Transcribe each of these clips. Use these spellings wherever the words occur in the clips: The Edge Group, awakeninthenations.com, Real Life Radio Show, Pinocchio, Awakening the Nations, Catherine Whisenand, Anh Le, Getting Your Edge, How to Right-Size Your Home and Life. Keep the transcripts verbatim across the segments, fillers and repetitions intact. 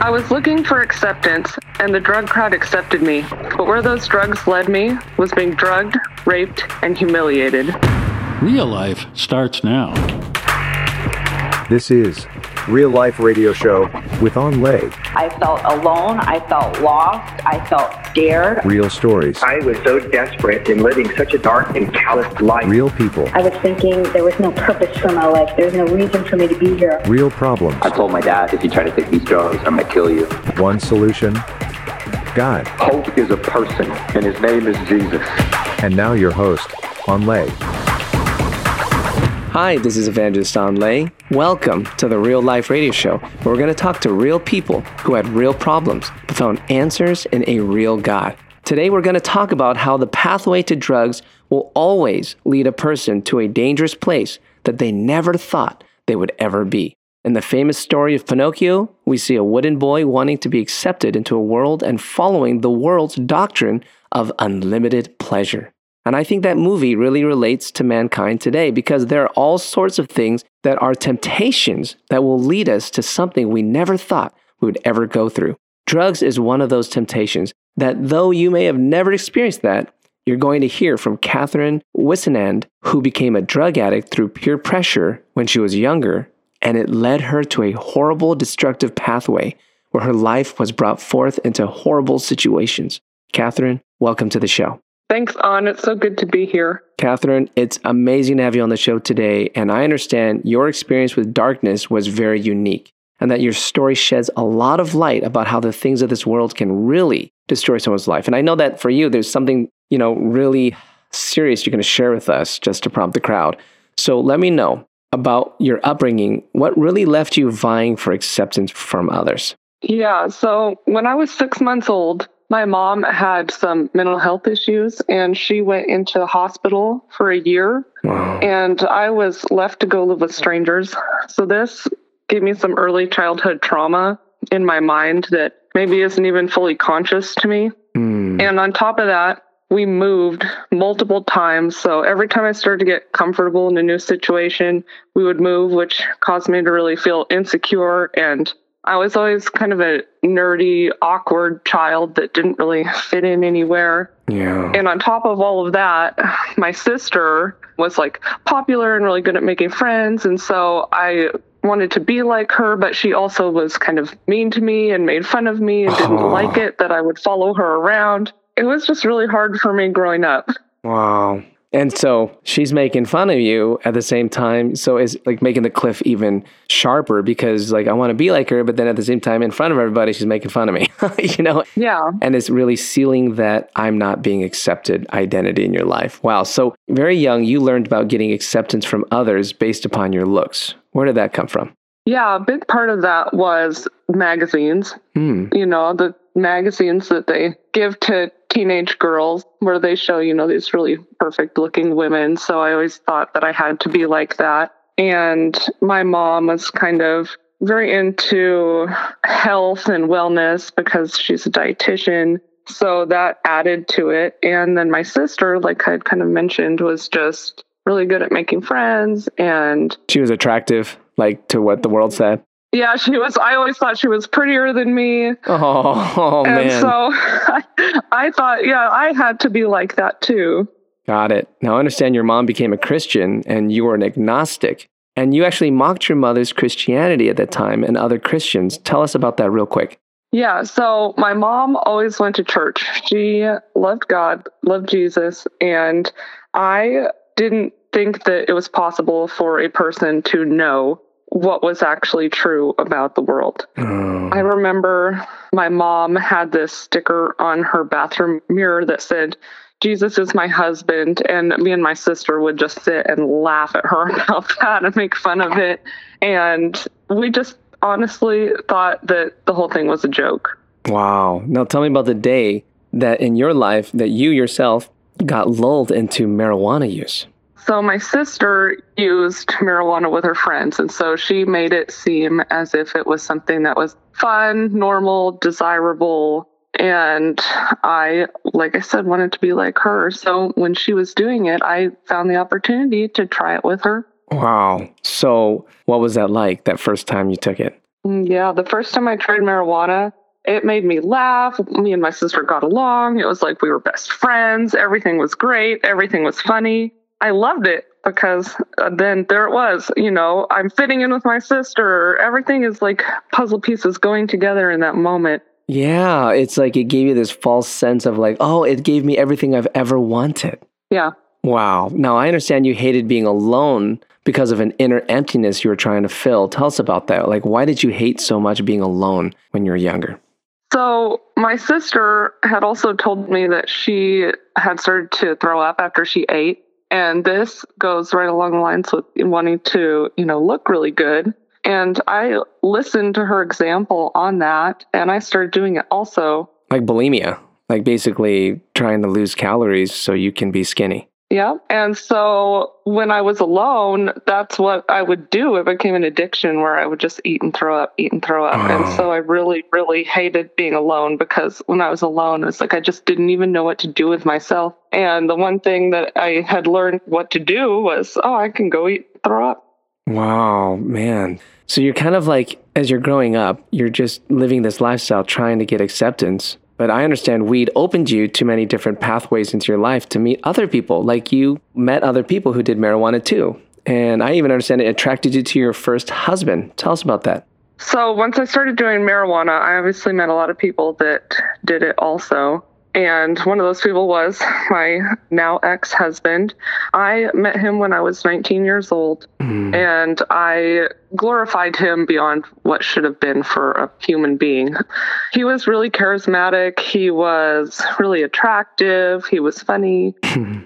I was looking for acceptance, and the drug crowd accepted me. But where those drugs led me was being drugged, raped, and humiliated. Real life starts now. This is Real Life Radio Show with Anh Le. I felt alone. I felt lost. I felt scared. Real stories. I was so desperate in living such a dark and calloused life. Real people. I was thinking there was no purpose for my life. There was no reason for me to be here. Real problems. I told my dad, if you try to take these drugs, I'm going to kill you. One solution, God. Hope is a person, and his name is Jesus. And now your host, Anh Le. Hi, this is Evangelist Anh Le. Welcome to the Real Life Radio Show, where we're going to talk to real people who had real problems, but found answers in a real God. Today, we're going to talk about how the pathway to drugs will always lead a person to a dangerous place that they never thought they would ever be. In the famous story of Pinocchio, we see a wooden boy wanting to be accepted into a world and following the world's doctrine of unlimited pleasure. And I think that movie really relates to mankind today because there are all sorts of things that are temptations that will lead us to something we never thought we would ever go through. Drugs is one of those temptations that though you may have never experienced that, you're going to hear from Catherine Whisenand, who became a drug addict through peer pressure when she was younger, and it led her to a horrible, destructive pathway where her life was brought forth into horrible situations. Catherine, welcome to the show. Thanks, Anh. It's so good to be here. Catherine, it's amazing to have you on the show today. And I understand your experience with darkness was very unique and that your story sheds a lot of light about how the things of this world can really destroy someone's life. And I know that for you, there's something, you know, really serious you're going to share with us just to prompt the crowd. So let me know about your upbringing. What really left you vying for acceptance from others? Yeah. So when I was six months old, my mom had some mental health issues, and she went into the hospital for a year, wow. and I was left to go live with strangers. So this gave me some early childhood trauma in my mind that maybe isn't even fully conscious to me. Mm. And on top of that, we moved multiple times. So every time I started to get comfortable in a new situation, we would move, which caused me to really feel insecure. And I was always kind of a nerdy, awkward child that didn't really fit in anywhere. Yeah. And on top of all of that, my sister was like popular and really good at making friends. And so I wanted to be like her, but she also was kind of mean to me and made fun of me and didn't oh. like it that I would follow her around. It was just really hard for me growing up. Wow. And so she's making fun of you at the same time. So it's like making the cliff even sharper because like I want to be like her, but then at the same time in front of everybody, she's making fun of me, you know? Yeah. And it's really sealing that I'm not being accepted identity in your life. Wow. So very young, you learned about getting acceptance from others based upon your looks. Where did that come from? Yeah. A big part of that was magazines, mm. you know, the magazines that they give to teenage girls where they show, you know, these really perfect looking women. So I always thought that I had to be like that. And my mom was kind of very into health and wellness because she's a dietitian. So that added to it. And then my sister, like I had kind of mentioned, was just really good at making friends. And she was attractive, like to what the world said. Yeah, she was. I always thought she was prettier than me. Oh, oh and man. And so I, I thought, yeah, I had to be like that too. Got it. Now, I understand your mom became a Christian and you were an agnostic and you actually mocked your mother's Christianity at that time and other Christians. Tell us about that real quick. Yeah. So my mom always went to church. She loved God, loved Jesus. And I didn't think that it was possible for a person to know what was actually true about the world. Oh. I remember my mom had this sticker on her bathroom mirror that said, Jesus is my husband. And me and my sister would just sit and laugh at her about that and make fun of it. And we just honestly thought that the whole thing was a joke. Wow. Now tell me about the day that in your life that you yourself got lulled into marijuana use. So my sister used marijuana with her friends, and so she made it seem as if it was something that was fun, normal, desirable, and I, like I said, wanted to be like her. So when she was doing it, I found the opportunity to try it with her. Wow. So what was that like, that first time you took it? Yeah, the first time I tried marijuana, it made me laugh. Me and my sister got along. It was like we were best friends. Everything was great. Everything was funny. I loved it because then there it was, you know, I'm fitting in with my sister. Everything is like puzzle pieces going together in that moment. Yeah, it's like it gave you this false sense of like, oh, it gave me everything I've ever wanted. Yeah. Wow. Now, I understand you hated being alone because of an inner emptiness you were trying to fill. Tell us about that. Like, why did you hate so much being alone when you were younger? So my sister had also told me that she had started to throw up after she ate. And this goes right along the lines with wanting to, you know, look really good. And I listened to her example on that, and I started doing it also. Like bulimia, like basically trying to lose calories so you can be skinny. Yeah. And so when I was alone, that's what I would do. It became an addiction where I would just eat and throw up, eat and throw up. Oh. And so I really, really hated being alone because when I was alone, it's like I just didn't even know what to do with myself. And the one thing that I had learned what to do was, oh, I can go eat and throw up. Wow, man. So you're kind of like, as you're growing up, you're just living this lifestyle trying to get acceptance. But I understand weed opened you to many different pathways into your life to meet other people. Like you met other people who did marijuana too. And I even understand it attracted you to your first husband. Tell us about that. So once I started doing marijuana, I obviously met a lot of people that did it also. And one of those people was my now ex-husband. I met him when I was nineteen years old, mm. and I glorified him beyond what should have been for a human being. He was really charismatic. He was really attractive. He was funny,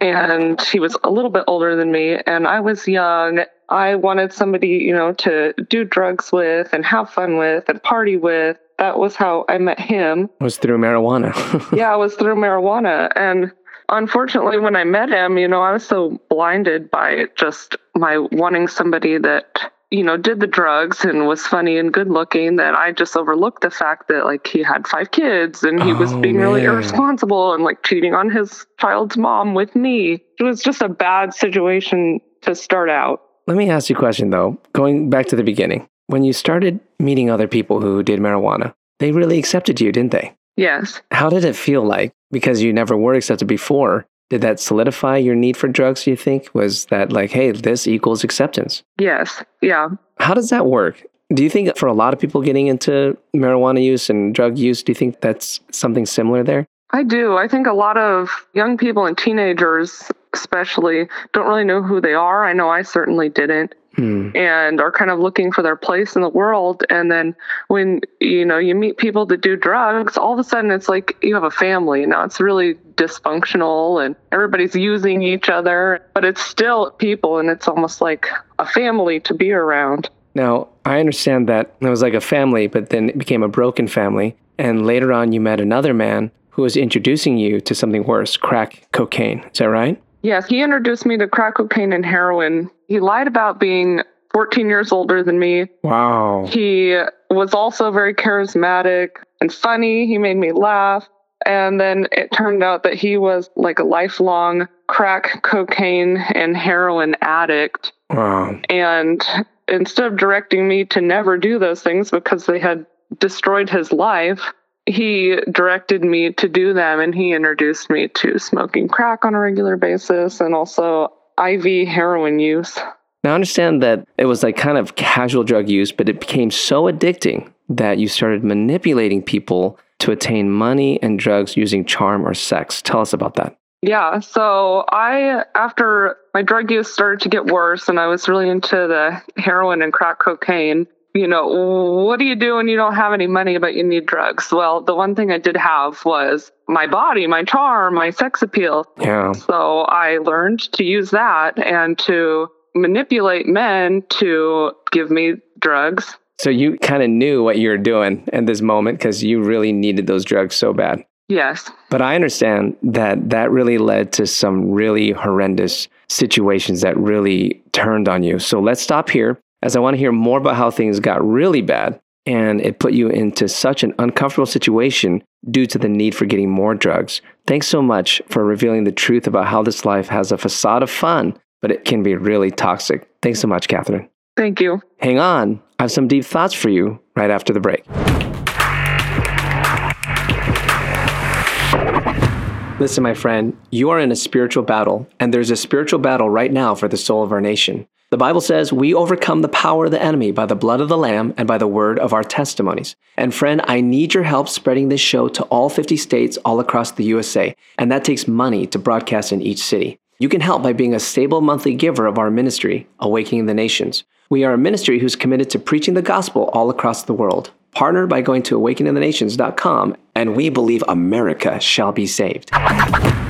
and he was a little bit older than me, and I was young. I wanted somebody, you know, to do drugs with and have fun with and party with. That was how I met him. It was through marijuana. Yeah, it was through marijuana. And unfortunately, when I met him, you know, I was so blinded by just my wanting somebody that, you know, did the drugs and was funny and good looking that I just overlooked the fact that, like, he had five kids and he oh, was being man. really irresponsible and, like, cheating on his child's mom with me. It was just a bad situation to start out. Let me ask you a question, though, going back to the beginning. When you started meeting other people who did marijuana, they really accepted you, didn't they? Yes. How did it feel like? Because you never were accepted before. Did that solidify your need for drugs, do you think? Was that like, hey, this equals acceptance? Yes. Yeah. How does that work? Do you think for a lot of people getting into marijuana use and drug use, do you think that's something similar there? I do. I think a lot of young people and teenagers especially don't really know who they are. I know I certainly didn't. Hmm. And are kind of looking for their place in the world. And then when, you know, you meet people that do drugs, all of a sudden it's like you have a family. Now it's really dysfunctional and everybody's using each other, but it's still people and it's almost like a family to be around. Now, I understand that it was like a family, but then it became a broken family. And later on, you met another man who was introducing you to something worse, crack cocaine. Is that right? Yes, he introduced me to crack cocaine and heroin. He lied about being fourteen years older than me. Wow. He was also very charismatic and funny. He made me laugh. And then it turned out that he was like a lifelong crack cocaine and heroin addict. Wow. And instead of directing me to never do those things because they had destroyed his life, he directed me to do them, and he introduced me to smoking crack on a regular basis and also I V heroin use. Now, I understand that it was like kind of casual drug use, but it became so addicting that you started manipulating people to attain money and drugs using charm or sex. Tell us about that. Yeah, so I, after my drug use started to get worse, and I was really into the heroin and crack cocaine, you know, what do you do when you don't have any money, but you need drugs? Well, the one thing I did have was my body, my charm, my sex appeal. Yeah. So I learned to use that and to manipulate men to give me drugs. So you kind of knew what you were doing in this moment because you really needed those drugs so bad. Yes. But I understand that that really led to some really horrendous situations that really turned on you. So let's stop here, as I want to hear more about how things got really bad and it put you into such an uncomfortable situation due to the need for getting more drugs. Thanks so much for revealing the truth about how this life has a facade of fun, but it can be really toxic. Thanks so much, Catherine. Thank you. Hang on. I have some deep thoughts for you right after the break. Listen, my friend, you are in a spiritual battle, and there's a spiritual battle right now for the soul of our nation. The Bible says we overcome the power of the enemy by the blood of the Lamb and by the word of our testimonies. And friend, I need your help spreading this show to all fifty states all across the U S A, and that takes money to broadcast in each city. You can help by being a stable monthly giver of our ministry, Awakening the Nations. We are a ministry who's committed to preaching the gospel all across the world. Partner by going to awakening the nations dot com, and we believe America shall be saved.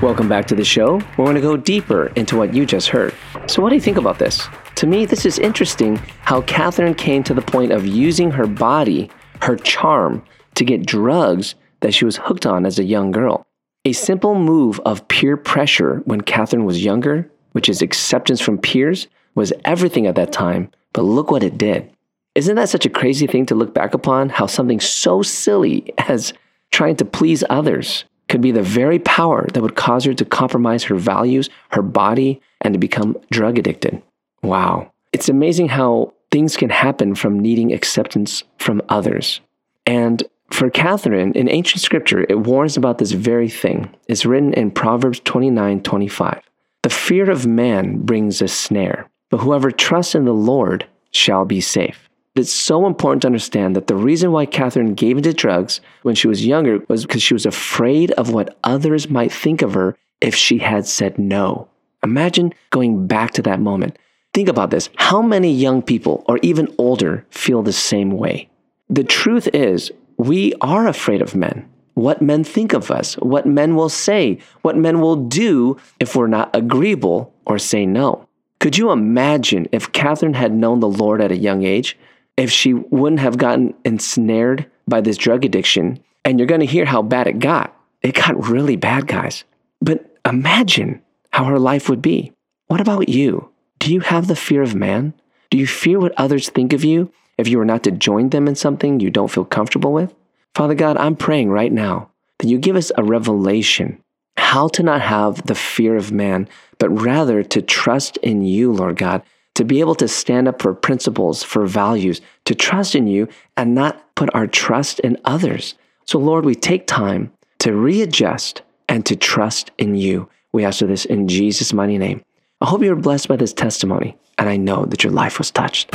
Welcome back to the show. We're going to go deeper into what you just heard. So what do you think about this? To me, this is interesting how Catherine came to the point of using her body, her charm, to get drugs that she was hooked on as a young girl. A simple move of peer pressure when Catherine was younger, which is acceptance from peers, was everything at that time, but look what it did. Isn't that such a crazy thing to look back upon, how something so silly as trying to please others could be the very power that would cause her to compromise her values, her body, and to become drug addicted? Wow. It's amazing how things can happen from needing acceptance from others. And for Catherine, in ancient scripture, it warns about this very thing. It's written in Proverbs twenty-nine twenty-five. The fear of man brings a snare, but whoever trusts in the Lord shall be safe. It's so important to understand that the reason why Catherine gave into drugs when she was younger was because she was afraid of what others might think of her if she had said no. Imagine going back to that moment. Think about this. How many young people or even older feel the same way? The truth is, we are afraid of men. What men think of us, what men will say, what men will do if we're not agreeable or say no. Could you imagine if Catherine had known the Lord at a young age, if she wouldn't have gotten ensnared by this drug addiction? And you're going to hear how bad it got. It got really bad, guys. But imagine how her life would be. What about you? Do you have the fear of man? Do you fear what others think of you if you are not to join them in something you don't feel comfortable with? Father God, I'm praying right now that you give us a revelation how to not have the fear of man, but rather to trust in you, Lord God, to be able to stand up for principles, for values, to trust in you and not put our trust in others. So Lord, we take time to readjust and to trust in you. We ask for this in Jesus' mighty name. I hope you were blessed by this testimony, and I know that your life was touched.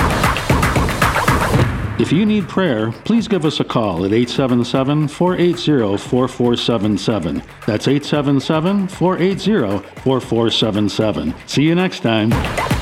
If you need prayer, please give us a call at eight seven seven, four eight zero, four four seven seven. That's eight seven seven, four eight zero, four four seven seven. See you next time.